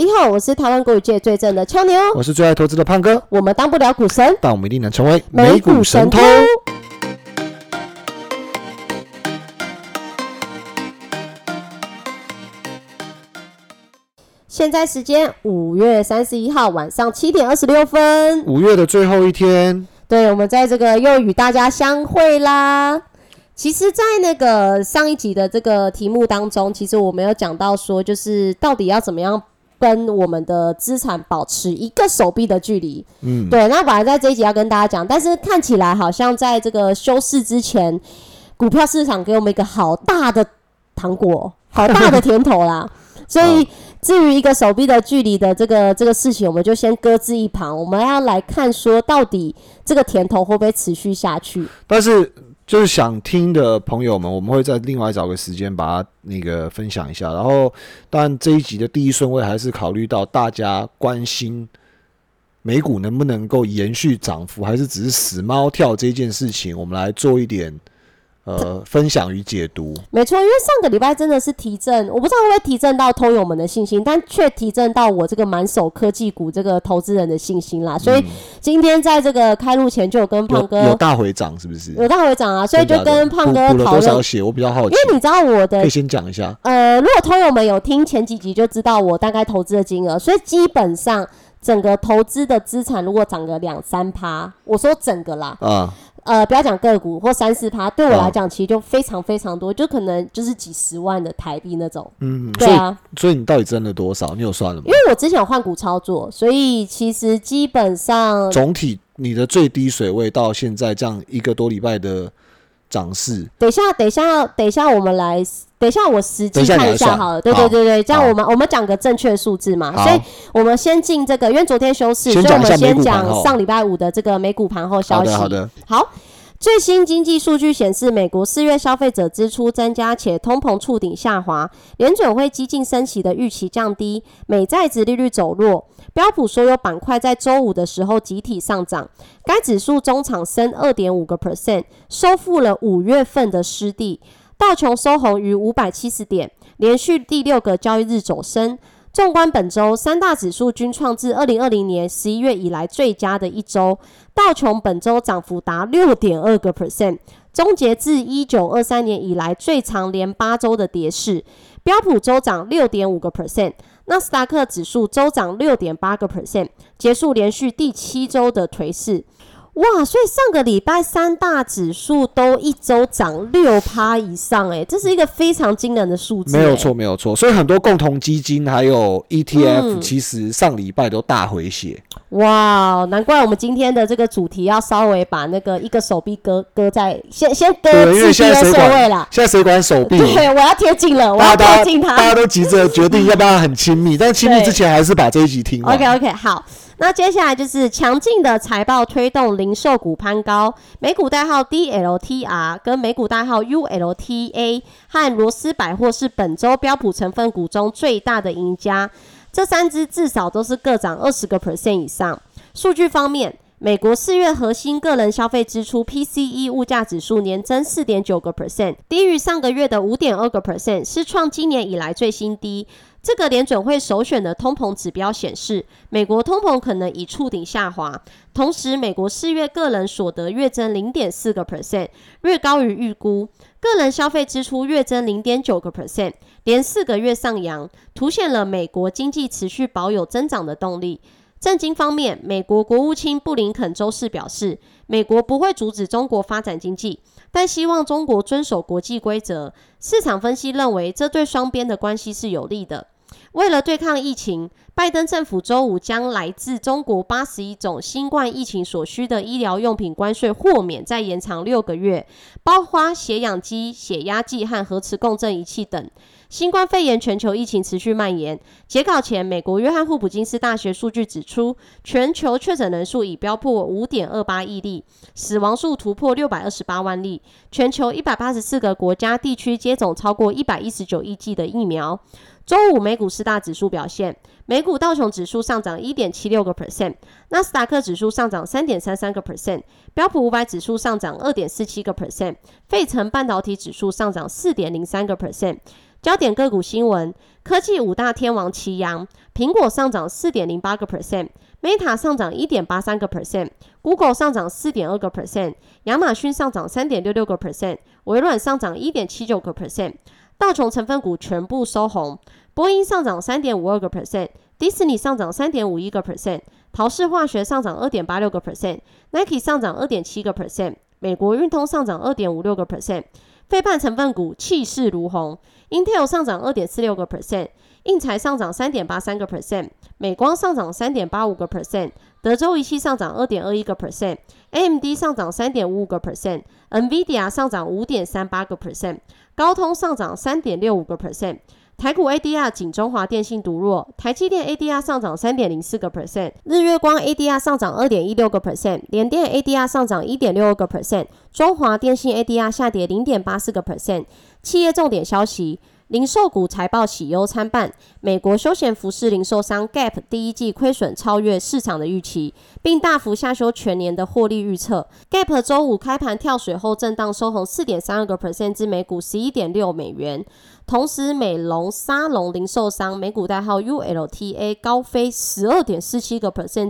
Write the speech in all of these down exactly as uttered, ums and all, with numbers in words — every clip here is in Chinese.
你好，我是台湾国语界最正的秋牛，我是最爱投资的胖哥。我们当不了股神，但我们一定能成为美股神偷。现在时间五月三十一号晚上七点二十六分，五月的最后一天。对，我们在这个又与大家相会啦。其实在那个上一集的这个题目当中，其实我们有讲到说，就是到底要怎么样跟我们的资产保持一个手臂的距离。嗯，对，那本来在这一集要跟大家讲，但是看起来好像在这个休市之前，股票市场给我们一个好大的糖果，好大的甜头啦。所以至于一个手臂的距离的这个这个事情，我们就先搁置一旁，我们要来看说到底这个甜头会不会持续下去。但是就是想听的朋友们，我们会再另外找个时间把它那个分享一下。然后，当然这一集的第一顺位还是考虑到大家关心美股能不能够延续涨幅，还是只是死猫跳这件事情，我们来做一点呃分享与解读。没错，因为上个礼拜真的是提振，我不知道会不会提振到通友们的信心，但却提振到我这个满手科技股这个投资人的信心啦。所以今天在这个开录前就有跟胖哥 有, 有大回涨，是不是？有大回涨啊！所以就跟胖哥讨论补了多少血，我比较好奇。因为你知道我的可以先讲一下。呃，如果通友们有听前几集就知道我大概投资的金额，所以基本上整个投资的资产如果涨个两三趴，我说整个啦，啊。呃，不要讲个股或三四趴，对我来讲其实就非常非常多，就可能就是几十万的台币那种。嗯，对啊。所以, 所以你到底挣了多少？你有算了吗？因为我之前有换股操作，所以其实基本上总体你的最低水位到现在这样一个多礼拜的涨势。等一下，等一下，等一下，我们来，等一下我实际看一下好了。对对对对，这样我们我们讲个正确数字嘛。所以我们先进这个，因为昨天休市，所以我们先讲上礼拜五的这个美股盘后消息。好的，好的。好。最新经济数据显示，美国四月消费者支出增加，且通膨触顶下滑，联准会激进升息的预期降低，美债殖利率走弱，标普所有板块在周五的时候集体上涨，该指数中场升 百分之二点五， 收复了五月份的失地，道琼收红于五百七十点，连续第六个交易日走升。纵观本周，三大指数均创自二零二零年十一月以来最佳的一周。道琼本周涨幅达 百分之六点二， 终结自一九二三年以来最长连八周的跌势。标普周涨 百分之六点五， 纳斯达克指数周涨 百分之六点八， 结束连续第七周的颓势。哇，所以上个礼拜三大指数都一周涨 百分之六 以上，欸，这是一个非常惊人的数字，欸，没有错没有错。所以很多共同基金还有 E T F、嗯、其实上礼拜都大回血。哇，难怪我们今天的这个主题要稍微把那个一个手臂割割在先先割自己的水位啦。现在谁管手臂？对，我要贴近了，我要贴近它。大家都急着决定要不要很亲密，但亲密之前还是把这一集听完。OK OK， 好。那接下来就是强劲的财报推动零售股攀高，美股代号 D L T R 跟美股代号 U L T A 和罗斯百货是本周标普成分股中最大的赢家，这三支至少都是各涨 百分之二十 以上。数据方面，美国四月核心个人消费支出 P C E 物价指数年增 百分之四点九， 低于上个月的 百分之五点二， 是创今年以来最新低。这个联准会首选的通膨指标显示，美国通膨可能已触顶下滑。同时，美国四月个人所得月增 百分之零点四， 略高于预估，个人消费支出月增 百分之零点九， 连四个月上扬，凸显了美国经济持续保有增长的动力。政经方面，美国国务卿布林肯周四表示，美国不会阻止中国发展经济，但希望中国遵守国际规则。市场分析认为，这对双边的关系是有利的。为了对抗疫情，拜登政府周五将来自中国八十一种新冠疫情所需的医疗用品关税豁免再延长六个月，包括血氧机、血压计和核磁共振仪器等。新冠肺炎全球疫情持续蔓延，截稿前美国约翰霍普金斯大学数据指出，全球确诊人数已飙破 五点二八亿例，死亡数突破六百二十八万例，全球一百八十四个国家地区接种超过一百一十九亿剂的疫苗。周五美股四大指数表现，美股道琼指数上涨 百分之一点七六， 纳斯达克指数上涨 百分之三点三三， 标普五百指数上涨 百分之二点四七， 费城半导体指数上涨 百分之四点零三，焦点个股新闻，科技五大天王齐扬，苹果上涨 百分之四点零八， Meta 上涨 百分之一点八三， Google 上涨 百分之四点二， 亚马逊上涨 百分之三点六六， 微软上涨 百分之一点七九， 道琼成分股全部收红，波音上涨 百分之三点五二， 迪士尼上涨 百分之三点五一， 陶氏化学上涨 百分之二点八六， Nike 上涨 百分之二点七， 美国运通上涨 百分之二点五六，费半成分股气势如虹 ，Intel 上涨 百分之二点四六， 印材上涨 百分之三点八三， 美光上涨 百分之三点八五， 德州仪器上涨 百分之二点二一， A M D 上涨 百分之三点五五， Nvidia 上涨 百分之五点三八， 高通上涨 百分之三点六五， 台股 A D R 仅中华电信独弱，台积电 A D R 上涨 百分之三点零四， 日月光 A D R 上涨 百分之二点一六， 联电 A D R 上涨 百分之一点六二， 中华电信 A D R 下跌 百分之零点八四。 企业重点消息，零售股财报喜忧参半，美国休闲服饰零售商 Gap 第一季亏损超越市场的预期，并大幅下修全年的获利预测。 Gap 周五开盘跳水后震荡收红 百分之四点三二 至每股 十一点六 美元，同时美容沙龙零售商美股代号 U L T A 高飞 百分之十二点四七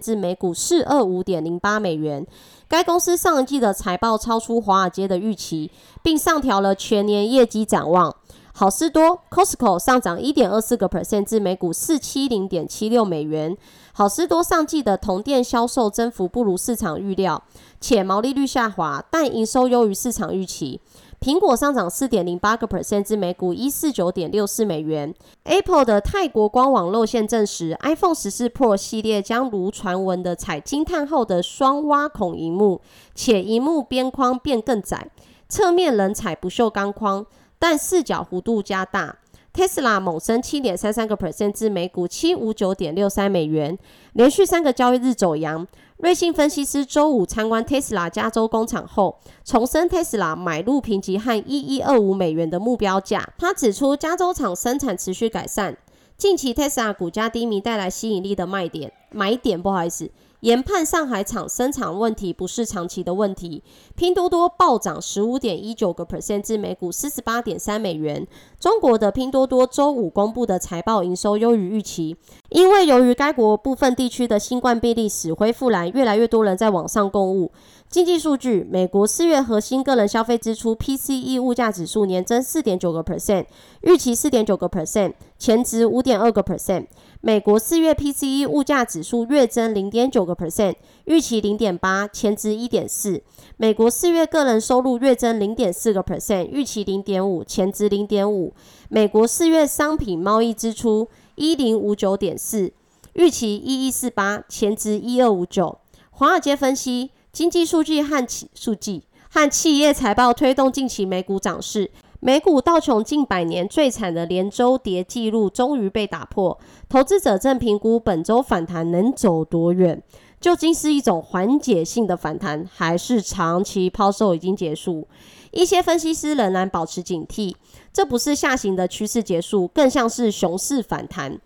至每股 四百二十五点零八 美元。该公司上一季的财报超出华尔街的预期，并上调了全年业绩展望。好事多 Costco 上涨 百分之一点二四 至每股 四百七十点七六 美元。好事多上季的同店销售增幅不如市场预料，且毛利率下滑，但营收优于市场预期。苹果上涨 百分之四点零八 至每股 一百四十九点六四 美元。 Apple 的泰国官网露馅证实， iPhone 十四 Pro 系列将如传闻的采金叹号的双挖孔萤幕，且萤幕边框变更窄，侧面仍采不锈钢框，但视角弧度加大。 Tesla 猛升 百分之七点三三 至每股 七百五十九点六三 美元，连续三个交易日走阳。瑞信分析师周五参观 Tesla 加州工厂后，重申 Tesla 买入评级和一千一百二十五美元的目标价。他指出，加州厂生产持续改善，近期 Tesla 股价低迷带来吸引力的卖点买点不好意思。研判上海厂生产问题不是长期的问题。拼多多暴涨 百分之十五点一九 至每股 四十八点三 美元。中国的拼多多周五公布的财报营收优于预期，因为由于该国部分地区的新冠病例死灰复燃，越来越多人在网上购物。经济数据，美国四月核心个人消费支出 P C E 物价指数年增 百分之四点九， 预期 百分之四点九， 前值 百分之五点二。 美国四月 P C E 物价指数月增 百分之零点九， 预期 百分之零点八， 前值 百分之一点四。 美国四月个人收入月增 百分之零点四， 预期 百分之零点五， 前值 百分之零点五。 美国四月商品贸易支出 一千零五十九点四， 预期 一千一百四十八， 前值 一千二百五十九。 华尔街分析，经济数据和数据和企业财报推动近期美股涨势。美股道琼近百年最惨的连周跌记录终于被打破，投资者正评估本周反弹能走多远，究竟是一种缓解性的反弹，还是长期抛售已经结束？一些分析师仍然保持警惕，这不是下行的趋势结束，更像是熊市反弹。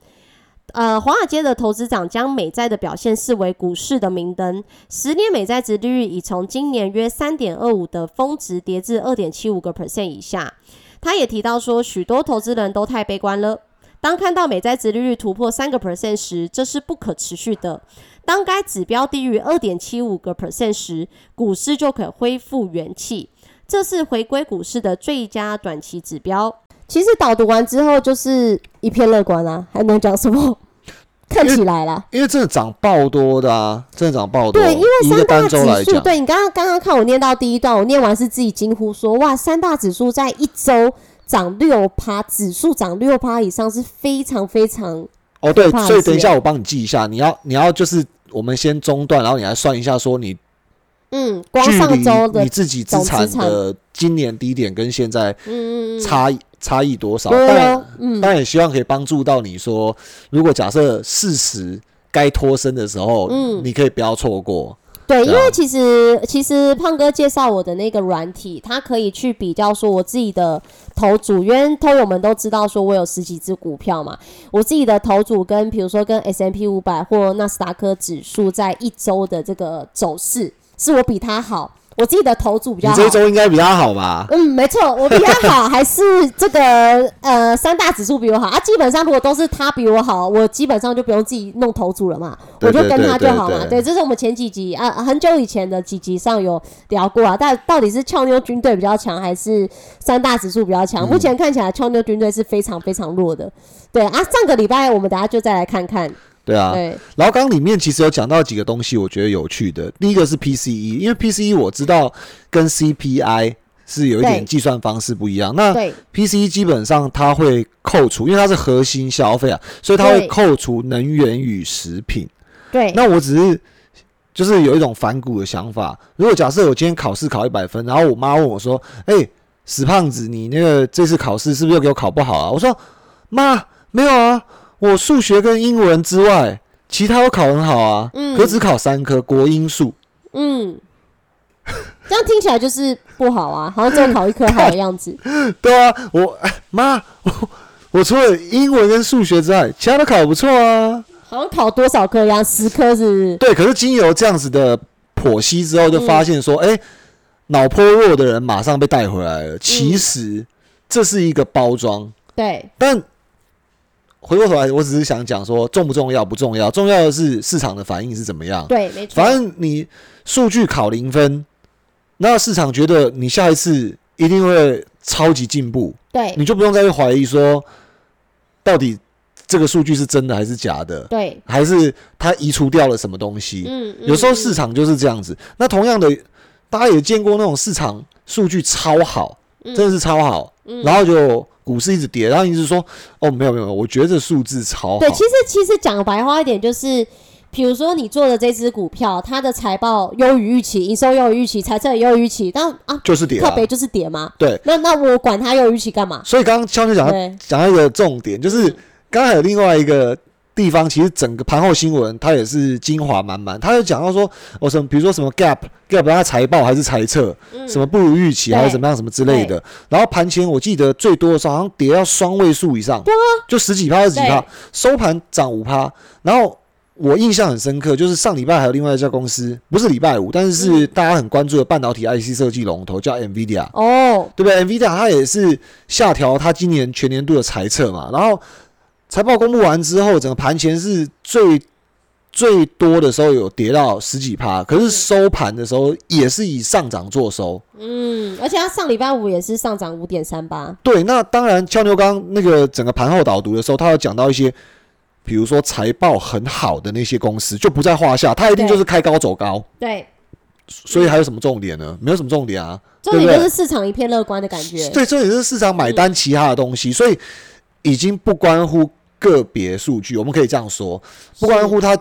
呃，华尔街的投资长将美债的表现视为股市的明灯。十年美债殖利率已从今年约 三点二五 的峰值跌至 百分之二点七五 以下。他也提到说，许多投资人都太悲观了，当看到美债殖利率突破 百分之三 时，这是不可持续的。当该指标低于 百分之二点七五 时，股市就可恢复元气，这是回归股市的最佳短期指标。其实导读完之后就是一片乐观啊，还能讲什么？看起来啦，因为真的涨爆多的啊，真的涨爆多。对，因为三大指数，对你刚刚刚刚看我念到第一段，我念完是自己惊呼说：“哇，三大指数在一周涨 百分之六， 指数涨 百分之六 以上是非常非常……”哦，对，所以等一下我帮你记一下，你要你要就是我们先中断，然后你来算一下说你。嗯，光上周的你自己资产的今年低点跟现在差异、嗯、差异多少？当然，嗯、当然也希望可以帮助到你说，如果假设事实该脱身的时候，嗯，你可以不要错过。对，因为其实其实胖哥介绍我的那个软体，它可以去比较说我自己的投组，因为投我们都知道说我有十几只股票嘛，我自己的投组跟比如说跟 S and P 五百 或纳斯达克指数在一周的这个走势。是我比他好，我自己的头组比较好。你这一周应该比他好吧？嗯，没错，我比他好，还是这个呃三大指数比我好啊。基本上如果都是他比我好，我基本上就不用自己弄头组了嘛，对对对对对对，我就跟他就好嘛。对，这是我们前几集啊，很久以前的几集上有聊过啊。但到底是俏妞军队比较强，还是三大指数比较强？嗯、目前看起来俏妞军队是非常非常弱的。对啊，上个礼拜我们大家就再来看看。对啊，对，然后刚刚里面其实有讲到几个东西我觉得有趣的。第一个是 P C E， 因为 P C E 我知道跟 C P I 是有一点计算方式不一样，那 P C E 基本上它会扣除，因为它是核心消费啊，所以它会扣除能源与食品。对，那我只是就是有一种反骨的想法，如果假设我今天考试考一百分，然后我妈问我说，欸，死胖子，你那个这次考试是不是又给我考不好啊？我说妈，没有啊，我数学跟英文之外，其他都考很好啊，嗯，可只考三科国英数，嗯，这样听起来就是不好啊，好像只有考一科好的样子。对啊，我妈，我我除了英文跟数学之外，其他都考不错啊，好像考多少科一样，十科是不是？对，可是经由这样子的剖析之后，就发现说，哎、嗯，脑波弱的人马上被带回来了。其实、嗯、这是一个包装，对，但。回过头来，我只是想讲说重不重要不重要，重要的是市场的反应是怎么样。对，没错。反正你数据考零分，那市场觉得你下一次一定会超级进步，对，你就不用再去怀疑说到底这个数据是真的还是假的，对，还是它移除掉了什么东西。嗯，有时候市场就是这样子。嗯、那同样的，大家也见过那种市场数据超好，嗯、真的是超好，嗯、然后就。股市一直跌，然后一直说哦，没有没有，我觉得这数字超好。对，其实其实讲白话一点就是，比如说你做的这支股票，它的财报优于预期，营收优于预期，财测也优于预期，但啊就是跌，靠北就是跌嘛。对，那那我管它优于预期干嘛？所以刚刚俏妞讲讲到一个重点，就是刚才有另外一个地方，其实整个盘后新闻它也是精华满满，它就讲到说哦什么，比如说什么 Gap Gap 它财报还是财测、嗯，什么不如预期还是怎么样什么之类的。然后盘前我记得最多的时候好像跌到双位数以上，就十几趴二十几趴，收盘涨五趴。然后我印象很深刻，就是上礼拜还有另外一家公司，不是礼拜五，但是是大家很关注的半导体 I C 设计龙头叫 Nvidia 哦，对不对 ？Nvidia 它也是下调它今年全年度的财测嘛，然后。财报公布完之后，整个盘前是最最多的时候有跌到十几趴，可是收盘的时候也是以上涨作收。嗯，而且它上礼拜五也是上涨 五点三八。对，那当然，俏妞刚那个整个盘后导读的时候，他有讲到一些，比如说财报很好的那些公司就不在话下，他一定就是开高走高。对。對，所以还有什么重点呢？没有什么重点啊。重点就是市场一片乐观的感觉。对，重点就是市场买单其他的东西，嗯、所以已经不关乎。个别数据，我们可以这样说，不关乎它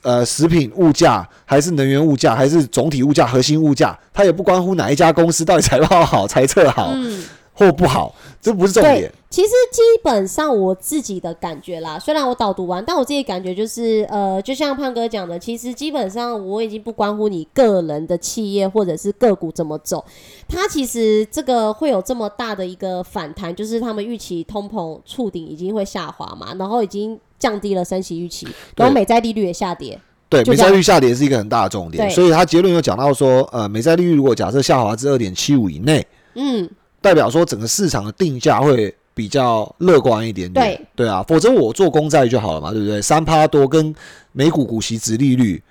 呃食品物价，还是能源物价，还是总体物价、核心物价，它也不关乎哪一家公司到底财报好、财测好、嗯、或不好，这不是重点。其实基本上我自己的感觉啦，虽然我导读完，但我自己感觉就是呃，就像胖哥讲的，其实基本上我已经不关乎你个人的企业或者是个股怎么走，它其实这个会有这么大的一个反弹，就是他们预期通膨触顶已经会下滑嘛，然后已经降低了升息预期，然后美债利率也下跌。对，美债率下跌是一个很大的重点，所以他结论有讲到说，呃，美债利率如果假设下滑至 二点七五 以内，嗯，代表说整个市场的定价会。比较乐观一点点，对啊，否则我做公债就好了嘛，对不对？三趴多跟美股股息殖利率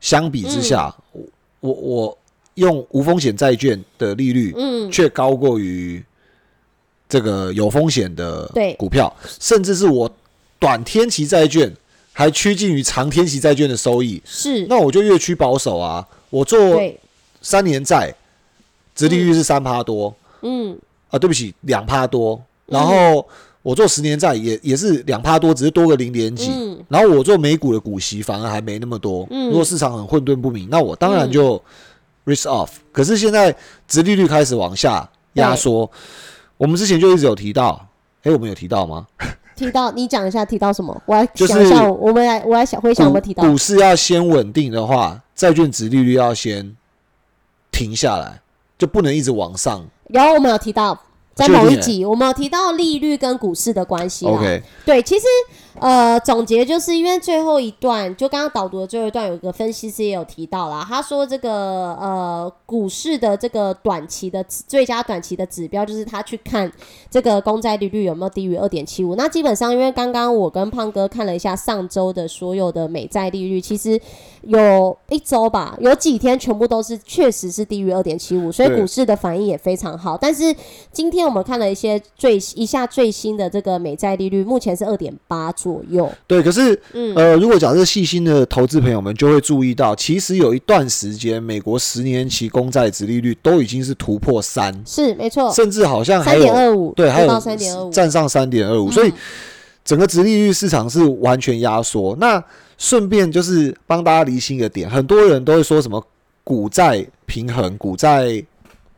相比之下，嗯、我我用无风险债券的利率，嗯，却高过于这个有风险的股票，甚至是我短天期债券还趋近于长天期债券的收益，是，那我就越趋保守啊。我做三年债，殖利率是三趴多，嗯，啊，对不起，两趴多。然后我做十年债也也是 百分之二 多，只是多个零点几、嗯。然后我做美股的股息反而还没那么多。嗯、如果市场很混沌不明，那我当然就 risk off、嗯。可是现在殖利率开始往下压缩，我们之前就一直有提到，哎，我们有提到吗？提到你讲一下提到什么？我来想一下，就是、我们来我来想回想我们提到股市要先稳定的话，债券殖利率要先停下来，就不能一直往上。有我们有提到。在某一集我们有提到利率跟股市的关系啦。Okay. 对，其实呃总结就是因为最后一段，就刚刚导读的最后一段，有一个分析师也有提到啦，他说这个呃股市的这个短期的最佳短期的指标就是他去看这个公债利率有没有低于 二点七五。 那基本上因为刚刚我跟胖哥看了一下上周的所有的美债利率，其实有一周吧，有几天全部都是确实是低于 二点七五， 所以股市的反应也非常好。但是今天我们看了一些最一下最新的这个美债利率，目前是 二点八 左右。对，可是、嗯、呃，如果假设细心的投资朋友们就会注意到，其实有一段时间美国十年期公债殖利率都已经是突破三，是没错，甚至好像还有 三点二五， 对，还有站上 三点二五、嗯、所以整个殖利率市场是完全压缩。那顺便就是帮大家厘清一个点，很多人都会说什么股债平衡、股债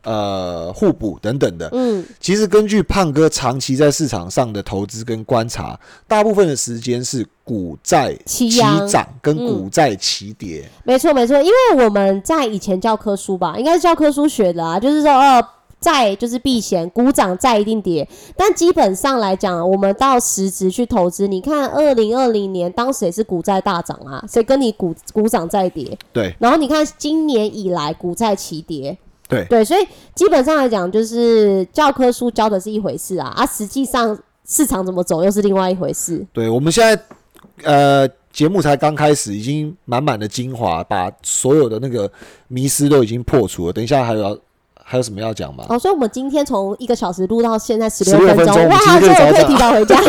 呃互补等等的。嗯，其实根据胖哥长期在市场上的投资跟观察，大部分的时间是股债齐涨跟股债齐跌。嗯、没错没错，因为我们在以前教科书吧，应该是教科书学的啊，就是说呃。债就是避险，股涨债一定跌。但基本上来讲，我们到实质去投资，你看二零二零年当时也是股债大涨啊，谁跟你股股涨债跌？对。然后你看今年以来股债齐跌。对。对，所以基本上来讲，就是教科书教的是一回事啊，啊，实际上市场怎么走又是另外一回事。对，我们现在呃。节目才刚开始，已经满满的精华，把所有的那个迷思都已经破除了。等一下还有。还有什么要讲吗？哦，所以我们今天从一个小时录到现在十六分钟，哇，所以我可以提早回家。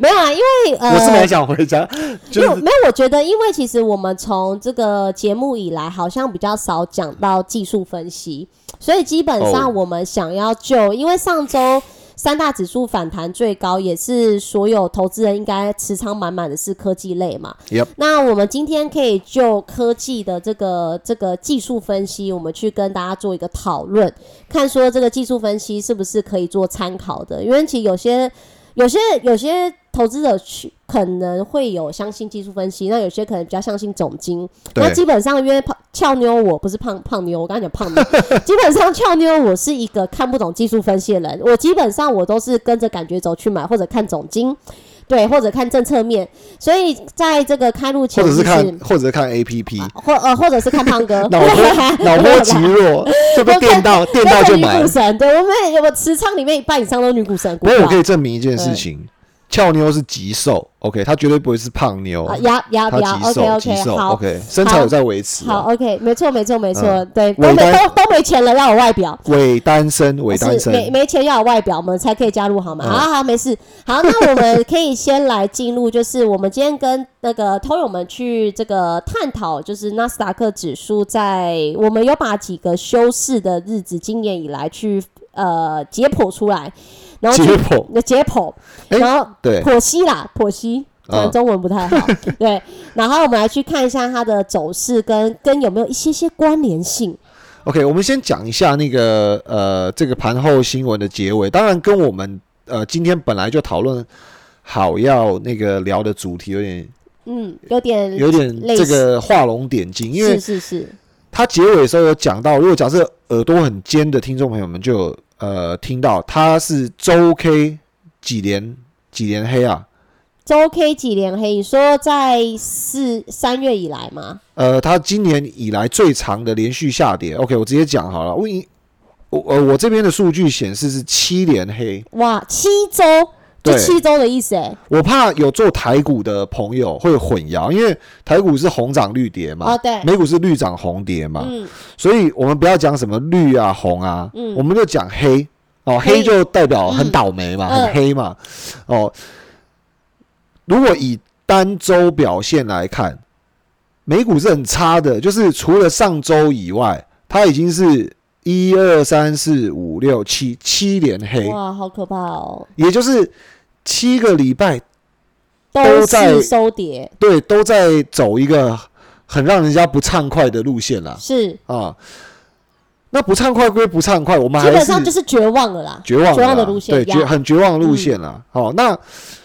没有啊，因为呃，我是蛮想回家。就是、没有，没有，我觉得，因为其实我们从这个节目以来，好像比较少讲到技术分析，所以基本上我们想要就，因为上周三大指数反弹最高，也是所有投资人应该持仓满满的是科技类嘛。Yep. 那我们今天可以就科技的这个这个技术分析，我们去跟大家做一个讨论，看说这个技术分析是不是可以做参考的。因为其实有些有些有些投资者去可能会有相信技术分析，那有些可能比较相信总经。那基本上因为俏妞我不是胖胖妞，我刚才讲胖妞，基本上俏妞我是一个看不懂技术分析的人，我基本上我都是跟着感觉走去买，或者看总经，对，或者看政策面。所以在这个开路前，或者是看，或者是看 A P P，、啊、或呃，或者是看胖哥，脑波脑波极弱，就被电到电到就买。女股神，对，我们我持仓里面一半以上都是女股神股。没有，我可以证明一件事情。俏妞是极瘦 ，OK， 她绝对不会是胖妞，啊、呀呀她极瘦， okay, okay, 极瘦 ，OK， 身材有在维持、啊好。好 ，OK， 没错，没错，没错、嗯，对，都没都都没钱了，要有外表，伪单身，伪单身，没没钱要有外表，我们才可以加入好吗？嗯、好好没事，好，那我们可以先来进入，就是我们今天跟那个投友们去这个探讨，就是纳斯达克指数在我们有把几个休市的日子今年以来去呃解剖出来。然后解剖，解剖，然后剖析啦，剖析，可能中文不太好、哦，对。然后我们来去看一下它的走势跟跟有没有一些些关联性。OK， 我们先讲一下那个呃这个盘后新闻的结尾，当然跟我们呃今天本来就讨论好要那个聊的主题有点，嗯，有点有点这个画龙点睛，因为是是是，它结尾的时候有讲到，如果假设耳朵很尖的听众朋友们就有。呃，听到它是周 K 几连几连黑啊？周 K 几连黑？你说在四三月以来吗？呃，它今年以来最长的连续下跌。OK， 我直接讲好了。我我、呃、我这边的数据显示是七连黑。哇，七周，就七周的意思哎。我怕有做台股的朋友会混淆，因为台股是红涨绿跌嘛，哦对，美股是绿涨红跌嘛，嗯，所以我们不要讲什么绿啊红啊，嗯，我们就讲黑哦，黑就代表很倒霉嘛，嗯，很黑嘛，嗯，哦。如果以单周表现来看，美股是很差的，就是除了上周以外，它已经是一二三四五六七七连黑，哇，好可怕哦！也就是。七个礼拜都在收跌，对，都在走一个很让人家不畅快的路线啦。是啊，那不畅快归不畅快，我们还是基本上就是绝望了啦，绝望了啦，绝望的路线，对，很绝望的路线啦。好，嗯哦，那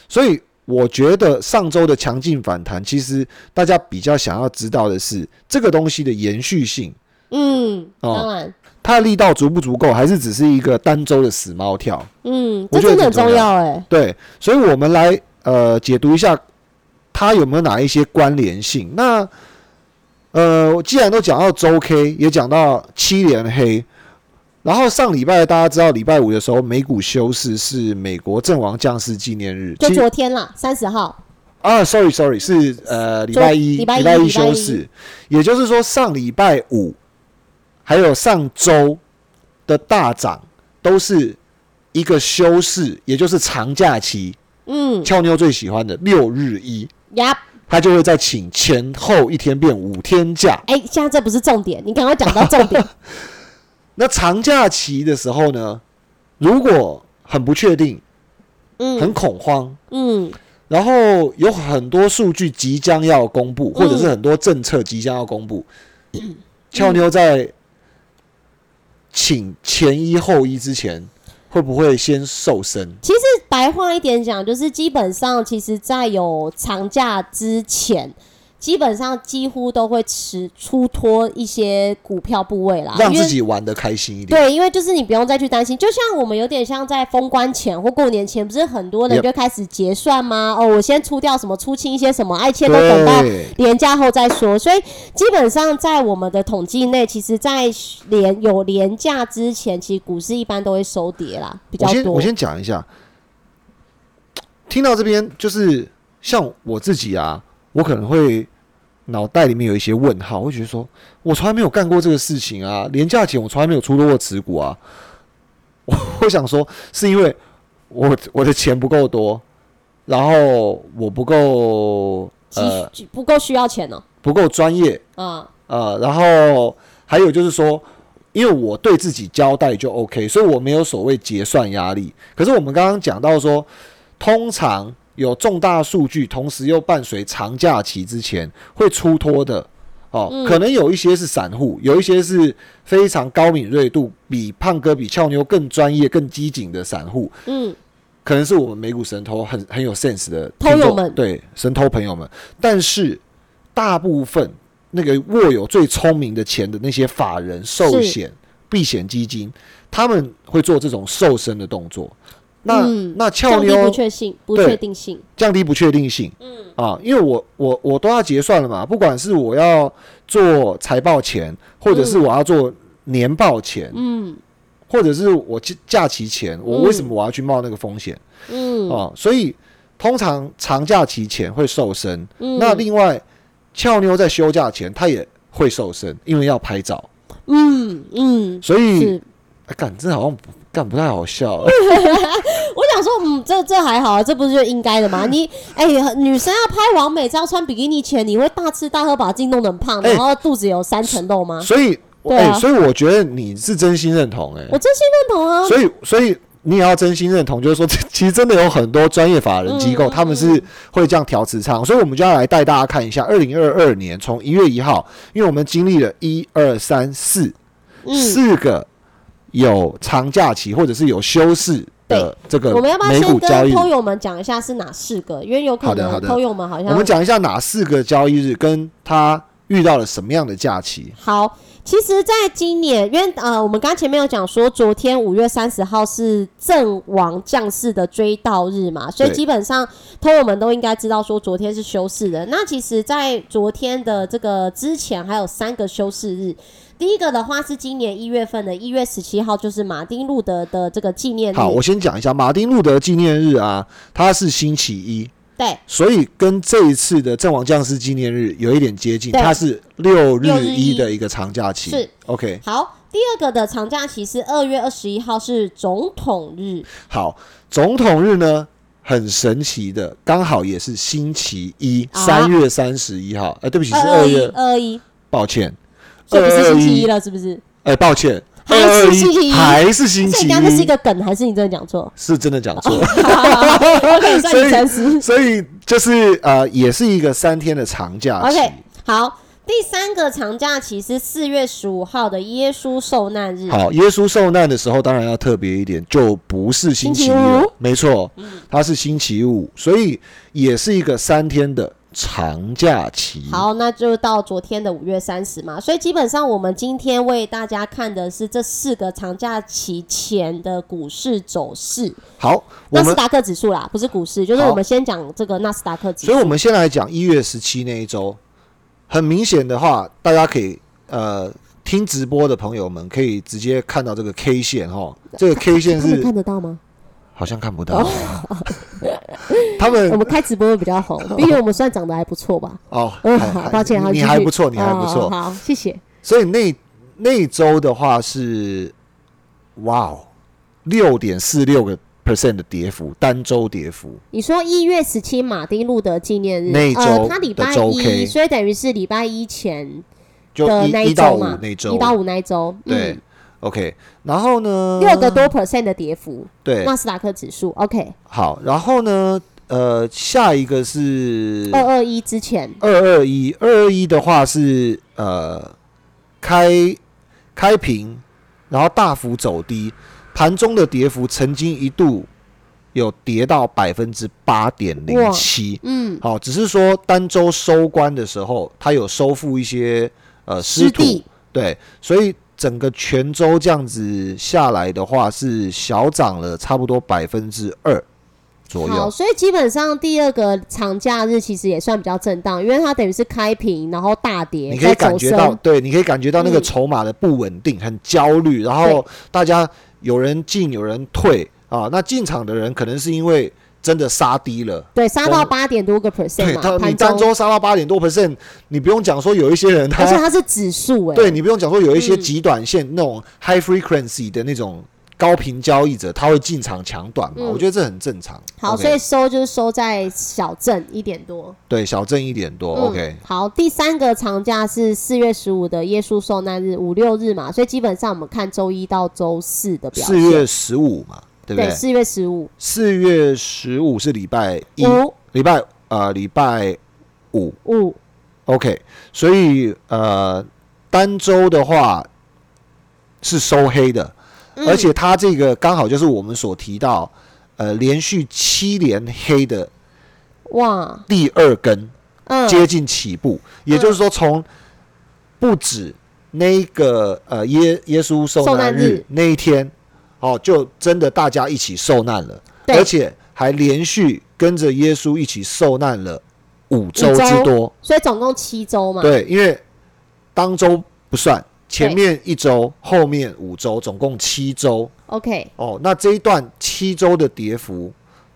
所以我觉得上周的强劲反弹，其实大家比较想要知道的是这个东西的延续性嗯，当然、哦、它的力道足不足够，还是只是一个单周的死猫跳？嗯，这真的很重要哎。对，所以我们来呃解读一下它有没有哪一些关联性。那呃，既然都讲到周 K， 也讲到七连黑，然后上礼拜大家知道，礼拜五的时候美股休市是美国阵亡将士纪念日，就昨天啦，三十号。啊 ，sorry sorry， 是呃礼拜一，礼拜 一, 拜一休市，也就是说上礼拜五还有上周的大涨都是一个休市，也就是长假期。嗯，俏妞最喜欢的六日一。Yep。他就会在请前后一天变五天假。哎、欸，现在这不是重点，你刚刚讲到重点。那长假期的时候呢，如果很不确定，嗯，很恐慌，嗯，然后有很多数据即将要公布，嗯、或者是很多政策即将要公布，嗯、俏妞在请前一后一之前。会不会先瘦身？其实白话一点讲，就是基本上，其实在有长假之前，基本上几乎都会持出脱一些股票部位啦，让自己玩得开心一点。对，因为就是你不用再去担心，就像我们有点像在封关前或过年前，不是很多人就开始结算吗？ Yep. 哦，我先出掉什么，出清一些什么，哎，切都等到连假后再说。所以基本上在我们的统计内，其实在连有连假之前，其实股市一般都会收跌啦，比较多。我先讲一下，听到这边就是像我自己啊，我可能会脑袋里面有一些问号，我会觉得说，我从来没有干过这个事情啊，连假前我从来没有出过持股啊。我我想说，是因为我我的钱不够多，然后我不够呃不够需要钱哦，不够专业啊、呃、然后还有就是说，因为我对自己交代就 OK， 所以我没有所谓结算压力。可是我们刚刚讲到说，通常有重大数据，同时又伴随长假期之前会出脱的哦、嗯，可能有一些是散户，有一些是非常高敏锐度，比胖哥、比俏妞更专业、更机警的散户。嗯，可能是我们美股神偷很很有 sense 的偷友们，对神偷朋友们。但是大部分那个握有最聪明的钱的那些法人、寿险、避险基金，他们会做这种瘦身的动作。那、嗯、那俏妞降低不确性，不确定性降低不确定性。嗯啊，因为我我我都要结算了嘛，不管是我要做财报前，或者是我要做年报前，嗯，或者是我假期前，我为什么我要去冒那个风险？嗯啊，所以通常长假期前会瘦身。嗯、那另外，俏妞在休假前她也会瘦身，因为要拍照。嗯嗯，所以感真、啊、好像不。干不太好笑、啊，我想说，嗯，这这还好啊，这不是就应该的吗？你哎、欸，女生要拍完美照穿比基尼前，你会大吃大喝把自己弄得很胖，然后肚子有三层肉吗？欸、所以，哎、啊欸，所以我觉得你是真心认同、欸，哎，我真心认同啊。所以，所以你也要真心认同，就是说，其实真的有很多专业法人机构、嗯，他们是会这样调持仓，所以我们就要来带大家看一下二零二二年从一月一号，因为我们经历了一二三四四个。有长假期或者是有休市的这个美股交易，我们要不要先跟偷友们讲一下是哪四个？因为有可能偷友们好像我们讲一下哪四个交易日跟他遇到了什么样的假期。好，其实在今年，因为呃，我们刚前面有讲说，昨天五月三十号是阵亡将士的追悼日嘛，所以基本上偷友们都应该知道说昨天是休市的。那其实在昨天的这个之前还有三个休市日。第一个的话是今年一月份的一月十七号，就是马丁路德的这个纪念日。好，我先讲一下马丁路德纪念日啊，它是星期一，对，所以跟这一次的阵亡将士纪念日有一点接近，它是六日一的一个长假期。是 ，OK。好，第二个的长假期是二月二十一号，是总统日。好，总统日呢？很神奇的，刚好也是星期一，三、啊、月三十一号。呃，对不起，是二月二十一，抱歉。所以不是星期一了，是不是？哎、欸，抱歉，还是星期一，还是星期一。所以刚刚这是一个梗，还是你真的讲错？是真的讲错。OK， 算你诚实。所以就是呃，也是一个三天的长假期。OK， 好，第三个长假期是四月十五号的耶稣受难日。好，耶稣受难的时候，当然要特别一点，就不是星期一了，星期五？没错，它是星期五，所以也是一个三天的长假期。好，那就到昨天的五月三十嘛，所以基本上我们今天为大家看的是这四个长假期前的股市走势。好，纳斯达克指数啦，不是股市，就是我们先讲这个纳斯达克指数。所以我们先来讲一月十七那一周，很明显的话，大家可以呃听直播的朋友们可以直接看到这个 K 线齁，这个 K 线是看得到吗？好像看不到、哦、他们我们开直播会比较红，毕竟我们算长得还不错吧。哦，嗯、好，抱歉，你还不错，你还不错、哦、好, 好，谢谢。所以那那一周的话是哇 六点四六个百分点 的跌幅，单周跌幅。你说一月十七马丁路德纪念日那一周、呃、他礼拜一，所以等于是礼拜一前就一到五那一周，一到五那一周，对。嗯，OK， 然后呢？六个多 percent 的跌幅，对，纳斯达克指数。OK， 好，然后呢？呃，下一个是二二一之前，二二一，二二一的话是呃开开平，然后大幅走低，盘中的跌幅曾经一度有跌到百分之八点零七，嗯，好、哦，只是说单周收官的时候，它有收复一些呃失土，对，所以整个全州这样子下来的话是小涨了差不多 百分之二 左右。好，所以基本上第二个长假日其实也算比较震荡，因为它等于是开平然后大跌，你可以感觉到，对，你可以感觉到那个筹码的不稳定、嗯、很焦虑，然后大家有人进有人退啊，那进场的人可能是因为真的杀低了，对，杀到八点多个 percent 嘛，对，你单周杀到八点多 percent， 你不用讲说有一些人他，而且它是指数、欸、对，你不用讲说有一些极短线、嗯、那种 high frequency 的那种高频交易者，他会进场抢短嘛、嗯，我觉得这很正常。好， okay、所以收就是收在小正一点多，对，小正一点多、嗯、OK。好，第三个长假是四月十五的耶稣受难日，五六日嘛，所以基本上我们看周一到周四的表现。四月十五嘛。对, 不对，四月十五，四月十五是礼拜一，礼拜呃礼拜五五 ，OK， 所以呃单周的话是收黑的、嗯，而且它这个刚好就是我们所提到呃连续七连黑的哇第二根接近起步，嗯、也就是说从不止那个呃耶耶稣受难 日, 受难日那一天。哦，就真的大家一起受难了，而且还连续跟着耶稣一起受难了五周之多，所以总共七周嘛。对，因为当周不算，前面一周，后面五周，总共七周。OK。哦，那这一段七周的跌幅，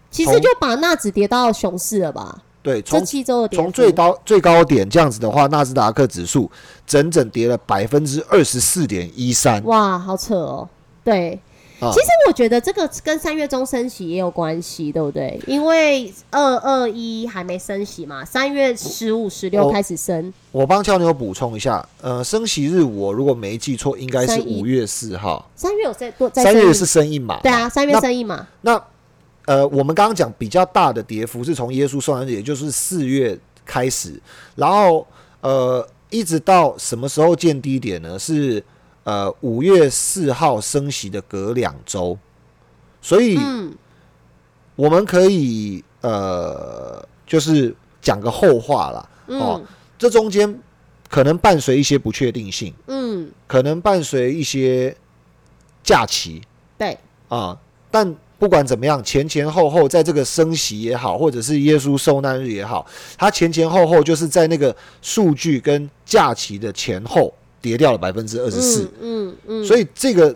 其实就把纳指跌到熊市了吧？对，从七周的跌幅，从最高最高点这样子的话，纳斯达克指数整整跌了百分之二十四点一三。哇，好扯哦。对。其实我觉得这个跟三月中升息也有关系，对不对？因为二二一还没升息嘛，三月十五、十六开始升。我帮俏妞补充一下，呃，升息日我如果没记错，应该是五月四号。三月有再多，三月是升一码。对啊，三月升一码。那, 那呃，我们刚刚讲比较大的跌幅是从耶稣受难日，也就是四月开始，然后呃，一直到什么时候见低点呢？是。呃，五月四号升息的隔两周，所以我们可以、嗯、呃，就是讲个后话啦、嗯、哦，这中间可能伴随一些不确定性，嗯，可能伴随一些假期，对啊、嗯，但不管怎么样，前前后后在这个升息也好，或者是耶稣受难日也好，它前前后后就是在那个数据跟假期的前后。跌掉了 百分之二十四， 嗯 嗯, 嗯，所以这个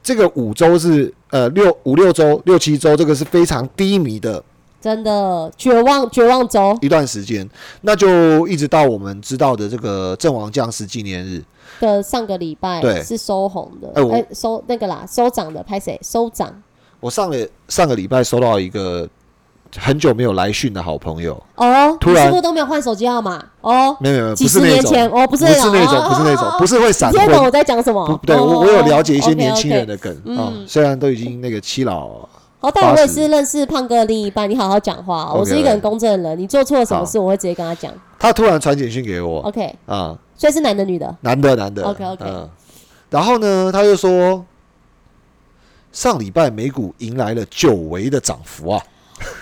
这个五周是呃六五六周六七周，这个是非常低迷的，真的绝望绝望周一段时间，那就一直到我们知道的这个阵亡将士纪念日的上个礼拜是收红的，哎、欸欸、收那个啦收涨的拍谁收涨？我上个上个礼拜收到一个。很久没有来讯的好朋友哦，突然你是不是都没有换手机号码哦？没有没有，几十年前哦，不是那种，不是那种，不是那种，不是会闪婚。你懂我在讲什么？不对，哦、我我有了解一些年轻人的梗啊、哦 okay, okay, 嗯哦，虽然都已经那个七老。好，但我也是认识胖哥的另一半，你好好讲话、哦 okay, 我是一个很公正的人，你做错了什么事，我会直接跟他讲。他突然传简讯给我 ，OK 啊、嗯，所以是男的女的？男的男的 ，OK OK、嗯。然后呢，他就说，上礼拜美股迎来了久违的涨幅啊。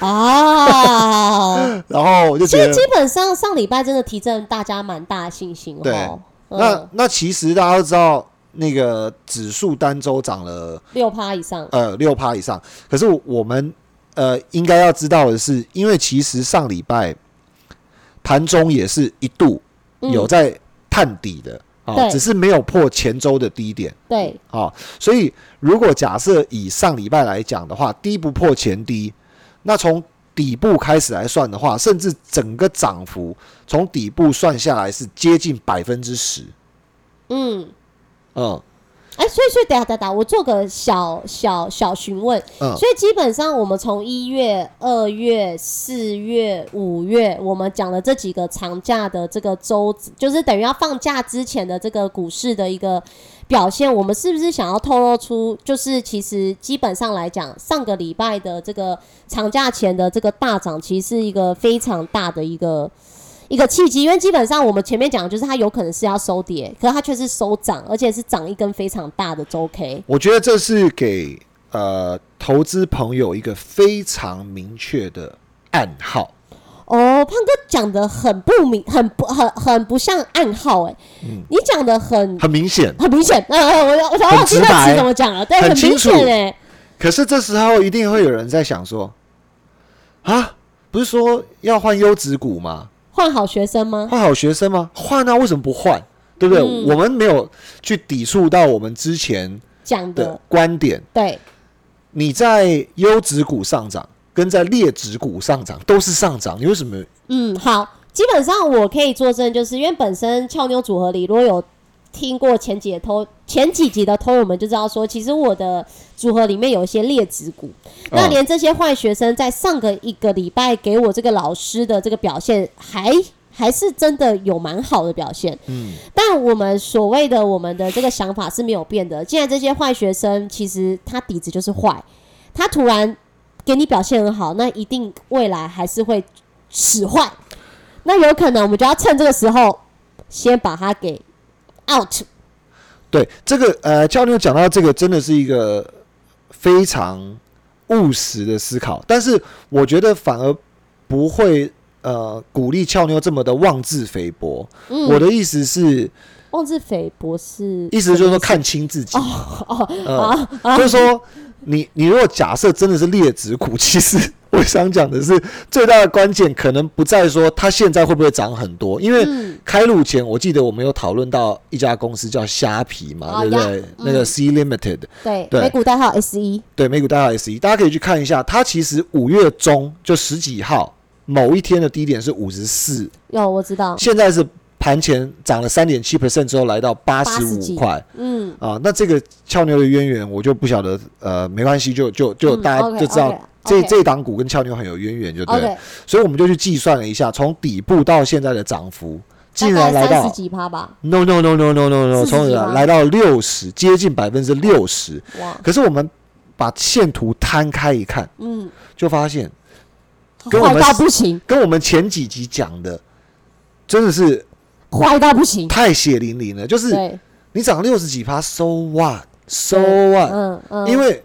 哦，然后我就觉得，所以基本上上礼拜真的提振大家蛮大的信心。对，嗯、那那其实大家都知道，那个指数单周涨了六趴以上，呃，六趴以上。可是我们呃应该要知道的是，因为其实上礼拜盘中也是一度有在探底的。嗯哦、只是没有破前周的低点。对。哦、所以如果假设以上礼拜来讲的话，低不破前低，那从底部开始来算的话，甚至整个涨幅从底部算下来是接近 百分之十。嗯。嗯。哎，所以所以等一下等一下，我做个小小小询问、嗯。所以基本上我们从一月、二月、四月、五月，我们讲的这几个长假的这个周，就是等于要放假之前的这个股市的一个表现，我们是不是想要透露出，就是其实基本上来讲，上个礼拜的这个长假前的这个大涨，其实是一个非常大的一个。一个契机，因为基本上我们前面讲的就是它有可能是要收跌，可是它却是收涨，而且是涨一根非常大的周 K。我觉得这是给呃投资朋友一个非常明确的暗号。哦，胖哥讲的很不明，很不很很不像暗号哎、欸嗯，你讲的很很明显，很明显。呃，我我忘记那词怎么讲了，对，很明显哎、欸。可是这时候一定会有人在想说，啊，不是说要换优质股吗？换好学生吗？换好学生吗？换啊，为什么不换？对不对、嗯？我们没有去抵触到我们之前讲的观点。对，你在优质股上涨，跟在劣质股上涨都是上涨，你为什么？嗯，好，基本上我可以作证，就是因为本身俏妞组合里，如果有听过前几偷前几集的偷，我们就知道说，其实我的组合里面有一些劣质股、嗯，那连这些坏学生在上个一个礼拜给我这个老师的这个表现还，还还是真的有蛮好的表现。嗯，但我们所谓的我们的这个想法是没有变的。既然这些坏学生其实他底子就是坏，他突然给你表现很好，那一定未来还是会使坏。那有可能我们就要趁这个时候先把他给 out。对，这个呃，教练讲到这个真的是一个非常务实的思考，但是我觉得反而不会呃鼓励俏妞这么的妄自菲薄、嗯。我的意思是，妄自菲薄是意思就是说看清自己。哦哦、呃啊啊、就是说你你如果假设真的是劣质股，其实我想讲的是最大的关键可能不在说它现在会不会涨很多，因为开录前我记得我们有讨论到一家公司叫虾皮嘛，嗯、对不对？嗯、那个 C Limited， 对，对，美股代号 S E， 对，美股代号 S E， 大家可以去看一下，它其实五月中就十几号某一天的低点是五十四，有我知道，现在是盘前涨了 百分之三点七 之后来到八十五块，嗯啊，那这个俏妞的渊源我就不晓得，呃，没关系，就就就大家就知道。嗯 okay, okay.这这档股跟俏妞很有渊源，就对了， okay. 所以我们就去计算了一下，从底部到现在的涨幅，竟然来到三十几趴吧 ？No No No No No No No， 从来到六十，接近百分之六十。可是我们把线图摊开一看，嗯，就发现跟我们坏到不行，跟我们前几集讲的真的是坏到不行，太血淋淋了。就是你涨六十几趴 ，so what？so what？ 嗯嗯，因为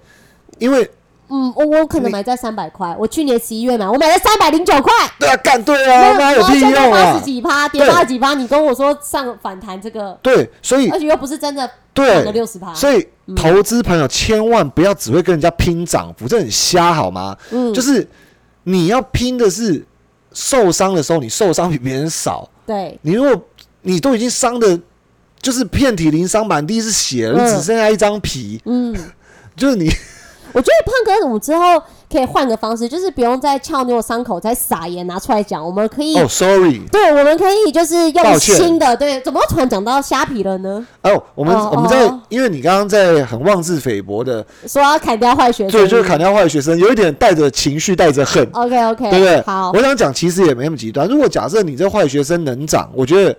因为。嗯，我我可能买在三百块，我去年十一月买，我买在三百零九块。对啊，干对啊，妈有屁用啊！八十几趴，跌八十几趴，你跟我说上反弹这个，对，所以而且又不是真的涨个六十趴，所以、嗯、投资朋友千万不要只会跟人家拼涨幅，这很瞎好吗？嗯，就是你要拼的是受伤的时候，你受伤比别人少。对，你如果你都已经伤的，就是遍体鳞伤，满地是血了，嗯、只剩下一张皮。嗯，就是你。我觉得胖哥，我们之后可以换个方式，就是不用再俏妞伤口再撒盐拿出来讲，我们可以哦、oh, ，sorry， 对，我们可以就是用新的，对，怎么突然讲到虾皮了呢？哦、oh, ，我们、oh, 我们在， oh. 因为你刚刚在很妄自菲薄的说要砍掉坏学生，对，就是砍掉坏学生，有一点带着情绪，带着恨 ，OK OK， 对不对？好，我想讲其实也没那么极端。如果假设你这坏学生能涨，我觉得。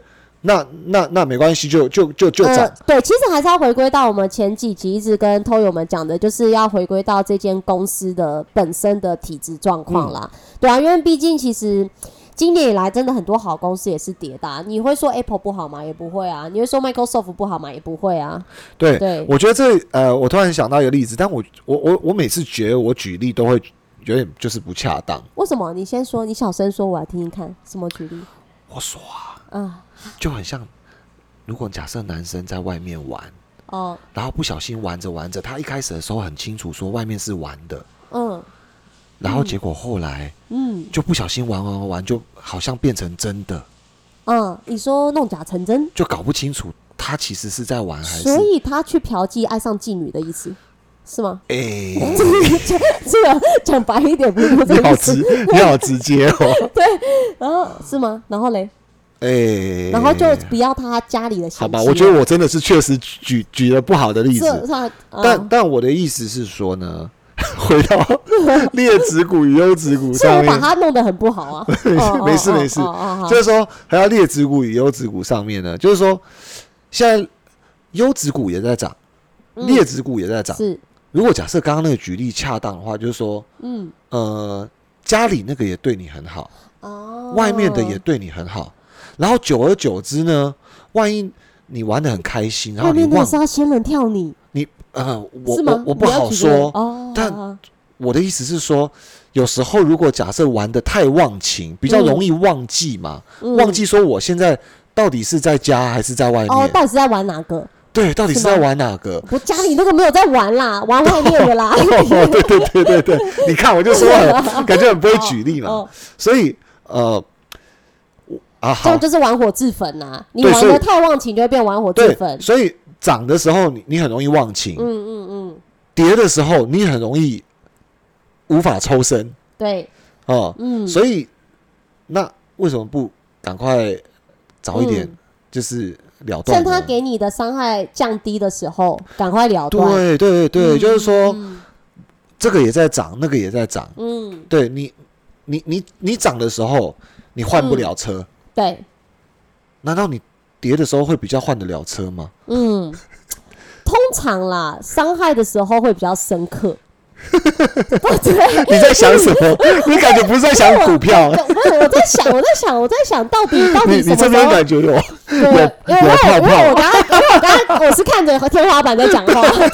那那那没关系，就就就就涨、呃。对，其实还是要回归到我们前几集一直跟偷友们讲的，就是要回归到这间公司的本身的体质状况啦、嗯。对啊，因为毕竟其实今年以来真的很多好公司也是跌的、啊。你会说 Apple 不好吗？也不会啊。你会说 Microsoft 不好吗？也不会啊。对，对我觉得这呃，我突然想到一个例子，但我我我我每次觉得我举例都会有点就是不恰当。为什么？你先说，你小声说，我来听听看。什么举例？我说啊，嗯，就很像，如果假设男生在外面玩，哦，然后不小心玩着玩着，他一开始的时候很清楚说外面是玩的，嗯，然后结果后来，嗯，就不小心玩玩玩，就好像变成真的。嗯，你说弄假成真，就搞不清楚他其实是在玩还是？所以他去嫖妓，爱上妓女的意思。是吗？哎、欸，这个讲白一点，不是这样子，你好直接哦。对，然后是吗？然后嘞，哎、欸，然后就不要他家里的嫌弃。好吧，我觉得我真的是确实举举了不好的例子，嗯、但但我的意思是说呢，回到劣质股与优质股上面，是我把它弄得很不好啊。没事没事，就是说还要劣质股与优质股上面呢，就是说现在优质股也在涨，劣质股也在涨，嗯、是。如果假设刚刚那个举例恰当的话，就是说，嗯，呃，家里那个也对你很好，哦，外面的也对你很好，然后久而久之呢，万一你玩得很开心，然后你忘，外面那是要仙人跳你，你呃，我我我不好说，哦，但我的意思是说，有时候如果假设玩得太忘情，比较容易忘记嘛，嗯、忘记说我现在到底是在家还是在外面，哦，到底是在玩哪个？对，到底是在玩哪个？我家里那个没有在玩啦，玩外面的啦。哦，对对对对对，你看我就说很感觉很不会举例嘛。哦哦、所以呃，啊，这样就是玩火自焚呐、啊。你玩得太忘情，就会变玩火自焚。所以涨的时候你，你很容易忘情。嗯嗯嗯。跌的时候，你很容易无法抽身。对。哦、呃，嗯。所以那为什么不赶快早一点？嗯、就是。趁他给你的伤害降低的时候，赶快了断。对对对，嗯、就是说、嗯，这个也在涨，那个也在涨。嗯，对你，你你你涨的时候，你换不了车、嗯。对，难道你跌的时候会比较换得了车吗？嗯，通常啦，伤害的时候会比较深刻。你在想什么？你感觉不是在想股票？我在想，我在想，我在想到底到底什么时候？你这边感觉有有有泡泡？我刚刚，我刚刚我是看着天花板在讲话，对，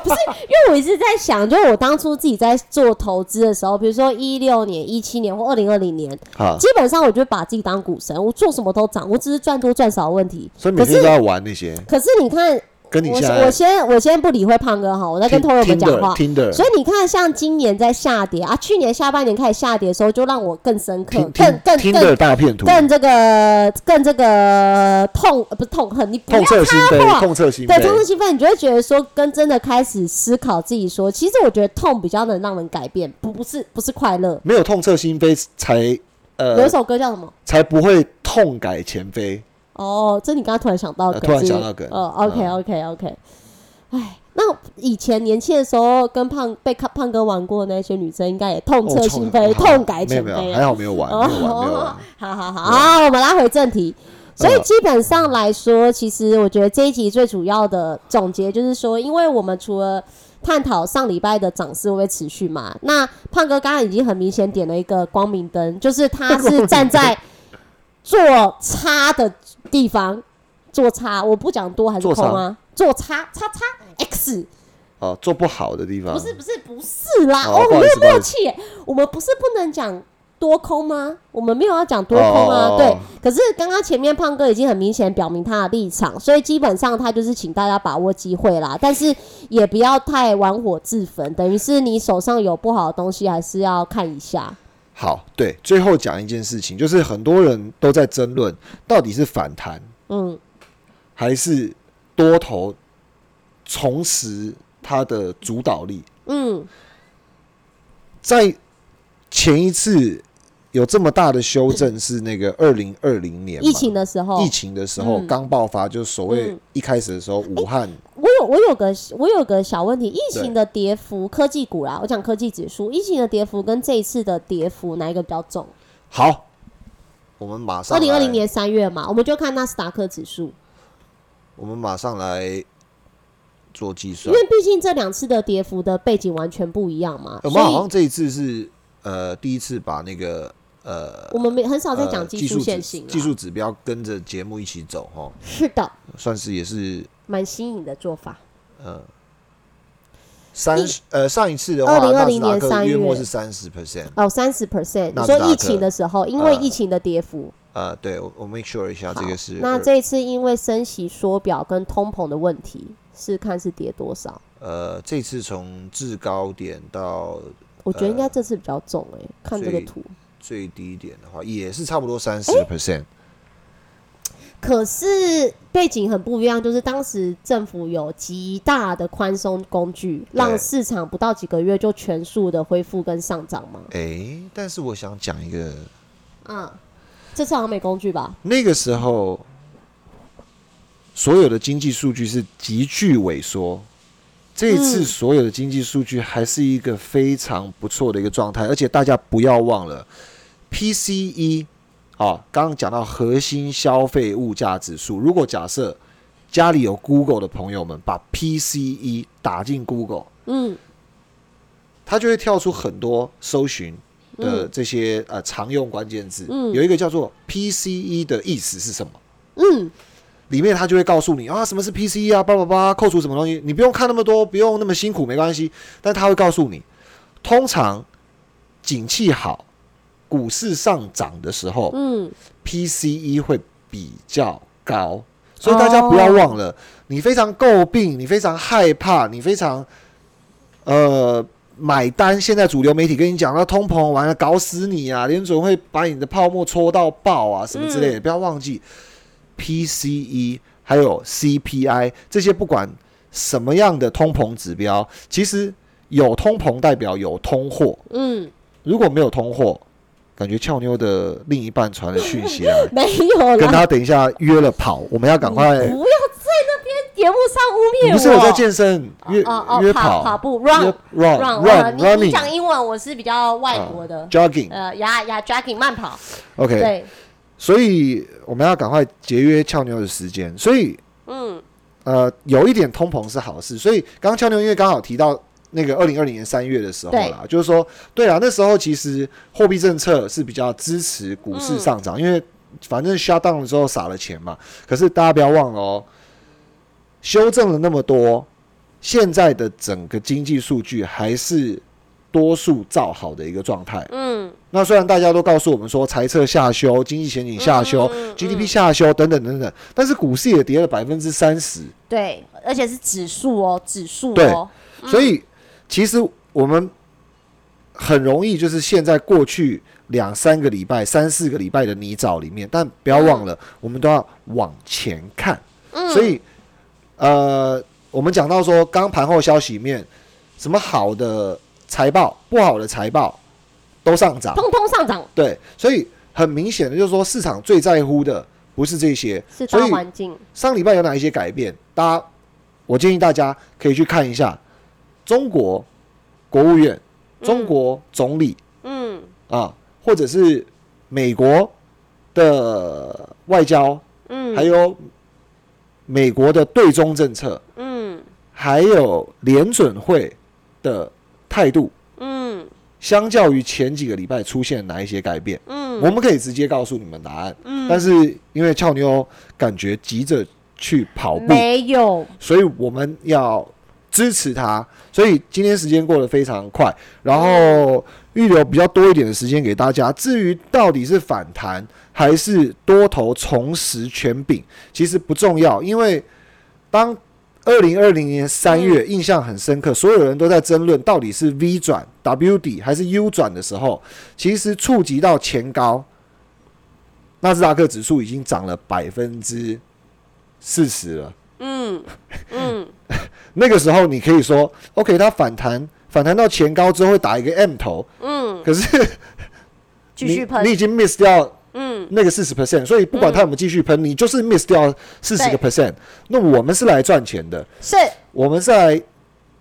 不是，因为我一直在想，就是我当初自己在做投资的时候，比如说一六年、一七年或二零二零年，基本上我就把自己当股神，我做什么都涨，我只是赚多赚少的问题。所以每天都要玩那些。可是你看。跟你下來 我, 我, 先我先不理会胖哥哈，我在跟朋友们讲话。所以你看，像今年在下跌啊，去年下半年开始下跌的时候，就让我更深刻、更更更大片图、更这个、更这个痛不是痛恨你不要痛彻心扉，痛彻心扉，对，痛彻心扉，你就会觉得说，跟真的开始思考自己说，其实我觉得痛比较能让人改变，不不是不是快乐，没有痛彻心扉才呃，有一首歌叫什么？才不会痛改前非。哦，这你刚刚突然想到梗，突然想到梗，哦 ，OK OK OK， 哎，那以前年轻的时候跟胖被胖哥玩过的那些女生，应该也痛彻心扉、痛改前非。还好没有玩，没有玩，没有玩。好好好，好，我们拉回正题。所以基本上来说，其实我觉得这一集最主要的总结就是说，因为我们除了探讨上礼拜的涨势会不会持续嘛，那胖哥刚刚已经很明显点了一个光明灯，就是他是站在做差的。地方做差，我不讲多还是空啊？做差，叉叉 X。哦，做不好的地方。不是不是不是啦，哦，我没有默契。我们不是不能讲多空吗？我们没有要讲多空啊，哦、对。可是刚刚前面胖哥已经很明显表明他的立场，所以基本上他就是请大家把握机会啦，但是也不要太玩火自焚，等于是你手上有不好的东西，还是要看一下。好，对，最后讲一件事情，就是很多人都在争论，到底是反弹，嗯，还是多头重拾它的主导力，嗯，在前一次有这么大的修正是那个二零二零年疫情的时候，疫情的时候刚、嗯、爆发，就是所谓一开始的时候，嗯、武汉。我有我有个我有个小问题，疫情的跌幅，科技股啦，我讲科技指数，疫情的跌幅跟这一次的跌幅哪一个比较重？好，我们马上二零二零年三月嘛，我们就看纳斯达克指数。我们马上来做计算，因为毕竟这两次的跌幅的背景完全不一样嘛。我们好像这一次是呃第一次把那个。呃，我们很少在讲技术线型、呃、技术指标跟着节目一起走齁。是的，算是也是蛮新颖的做法。嗯、呃，三呃上一次的话，纳斯达克月末是 百分之三十 哦 百分之三十 你说疫情的时候，因为疫情的跌幅。呃，对，我我 make sure 一下这个是。那这一次因为升息缩表跟通膨的问题，是看是跌多少？呃，这次从制高点到，我觉得应该这次比较重哎、欸，看这个图。最低点的话也是差不多 百分之三十、欸、可是背景很不一样，就是当时政府有极大的宽松工具，让市场不到几个月就全数的恢复跟上涨嘛。哎、欸，但是我想讲一个，嗯。这次好像没工具吧？那个时候，所有的经济数据是急剧萎缩。这一次，所有的经济数据还是一个非常不错的一个状态。而且大家不要忘了 ，P C E 啊，刚刚讲到核心消费物价指数。如果假设家里有 Google 的朋友们，把 P C E 打进 Google， 嗯，它就会跳出很多搜寻。的这些、呃、常用关键字、嗯，有一个叫做 P C E 的意思是什么？嗯，里面它就会告诉你啊，什么是 P C E 啊，叭叭叭，扣除什么东西，你不用看那么多，不用那么辛苦，没关系。但它会告诉你，通常景气好、股市上涨的时候，嗯 ，P C E 会比较高，所以大家不要忘了，哦、你非常诟病，你非常害怕，你非常呃。买单，现在主流媒体跟你讲，那通膨完了搞死你啊！联准会把你的泡沫戳到爆啊，什么之类的。嗯、不要忘记 ，P C E 还有 C P I 这些，不管什么样的通膨指标，其实有通膨代表有通货。嗯，如果没有通货，感觉俏妞的另一半传了讯息来，没有啦，跟他等一下约了跑，我们要赶快。不要节目上污蔑我，不是我在健身，约、哦哦、约跑跑步 ，run run run run。你讲英文，我是比较外国的、uh, jogging， 呃呀呀 jogging 慢跑。OK， 对，所以我们要赶快节约俏妞的时间。所以，嗯，呃，有一点通膨是好事。所以刚刚俏妞因为刚好提到那个二零二零年三月的时候啦，就是说，对啦，那时候其实货币政策是比较支持股市上涨、嗯，因为反正 shut down 了之后撒了钱嘛。可是大家不要忘了哦。修正了那么多，现在的整个经济数据还是多数造好的一个状态。嗯，那虽然大家都告诉我们说财测下修、经济前景下修、嗯嗯、G D P 下修等等等等，但是股市也跌了 百分之三十。对，而且是指数哦，指数哦。对，所以其实我们很容易就是现在过去两三个礼拜、三四个礼拜的泥沼里面，但不要忘了，我们都要往前看。嗯，所以。呃，我们讲到说，刚盘后消息里面，什么好的财报、不好的财报都上涨，通通上涨。对，所以很明显的就是说，市场最在乎的不是这些，是大环境。上礼拜有哪一些改变？大家，我建议大家可以去看一下中国国务院、中国总理，嗯啊，或者是美国的外交，嗯，还有。美国的对中政策，嗯，还有联准会的态度，嗯，相较于前几个礼拜出现哪一些改变，嗯，我们可以直接告诉你们答案，嗯，但是因为俏妞感觉急着去跑步，没有，所以我们要支持他，所以今天时间过得非常快，然后预留比较多一点的时间给大家。至于到底是反弹还是多头重拾权柄，其实不重要，因为当二零二零年三月印象很深刻，所有人都在争论到底是 V 转 W 底还是 U 转的时候，其实触及到前高，纳斯达克指数已经涨了 百分之四十 了。嗯嗯，那个时候你可以说 ，OK， 它反弹，反弹到前高之后会打一个 M 头，嗯，可是继续喷，你已经 miss 掉，嗯，那个 百分之四十， 所以不管它有没有继续喷、嗯，你就是 miss 掉 百分之四十。那我们是来赚钱的，是，我们是来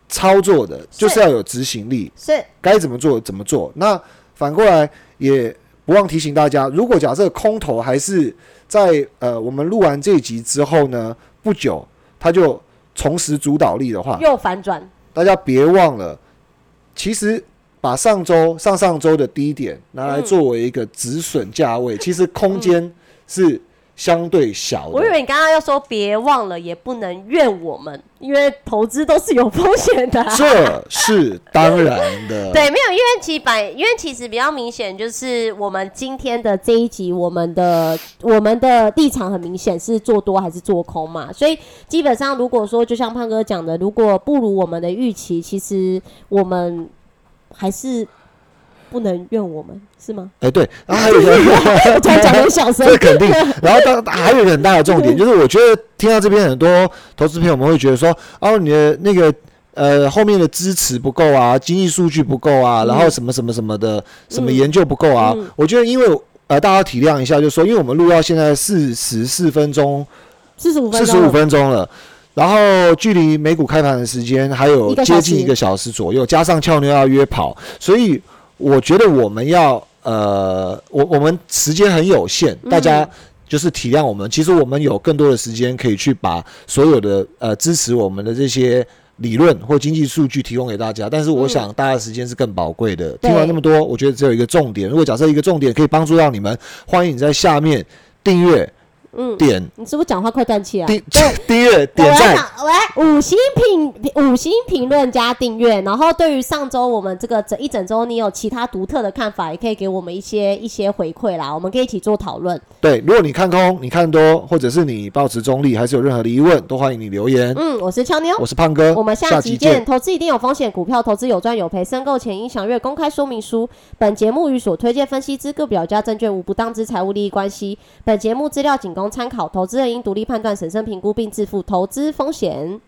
操作的，就是要有执行力，是，该怎么做怎么做。那反过来也不忘提醒大家，如果假设空头还是在呃我们录完这一集之后呢？不久，他就重拾主导力的话，又反转。大家别忘了，其实把上周、上上周的低点拿来作为一个止损价位、嗯，其实空间是相对小的。我以为你刚刚要说别忘了，也不能怨我们，因为投资都是有风险的、啊。这是当然的。对，没有，因为其实因为其实比较明显，就是我们今天的这一集，我们的我们的立场很明显是做多还是做空嘛，所以基本上如果说就像胖哥讲的，如果不如我们的预期，其实我们还是。不能怨我们是吗？哎、欸，对，然后还有一个，我突然讲很小声，这肯定。然后还有一个很大的重点，就是我觉得听到这边很多投资朋友们会觉得说，哦，你的那个呃后面的支持不够啊，经济数据不够啊、嗯，然后什么什么什么的，什么研究不够啊、嗯。我觉得因为呃大家体谅一下，就是说因为我们录到现在四十四分钟，四十五分钟，四十五分钟了。然后距离美股开盘的时间还有接近一个小时左右，加上俏妞要约跑，所以。我觉得我们要呃，我我们时间很有限，大家就是体谅我们。其实我们有更多的时间可以去把所有的呃支持我们的这些理论或经济数据提供给大家。但是我想大家的时间是更宝贵的。听完那么多，我觉得只有一个重点。如果假设一个重点可以帮助到你们，欢迎你在下面订阅。嗯，点你是不是讲话快断气啊？订订阅点赞，喂，五星评五星评论加订阅。然后对于上周我们这个整一整周，你有其他独特的看法，也可以给我们一些一些回馈啦，我们可以一起做讨论。对，如果你看空、你看多，或者是你抱持中立，还是有任何的疑问，都欢迎你留言。嗯，我是俏妞，我是胖哥，我们下集见。投资一定有风险，股票投资有赚有赔，申购前应详阅公开说明书。本节目与所推荐分析之个别有价证券无不当之财务利益关系。本节目资料仅供参考，投资人应独立判断、审慎评估并自负投资风险。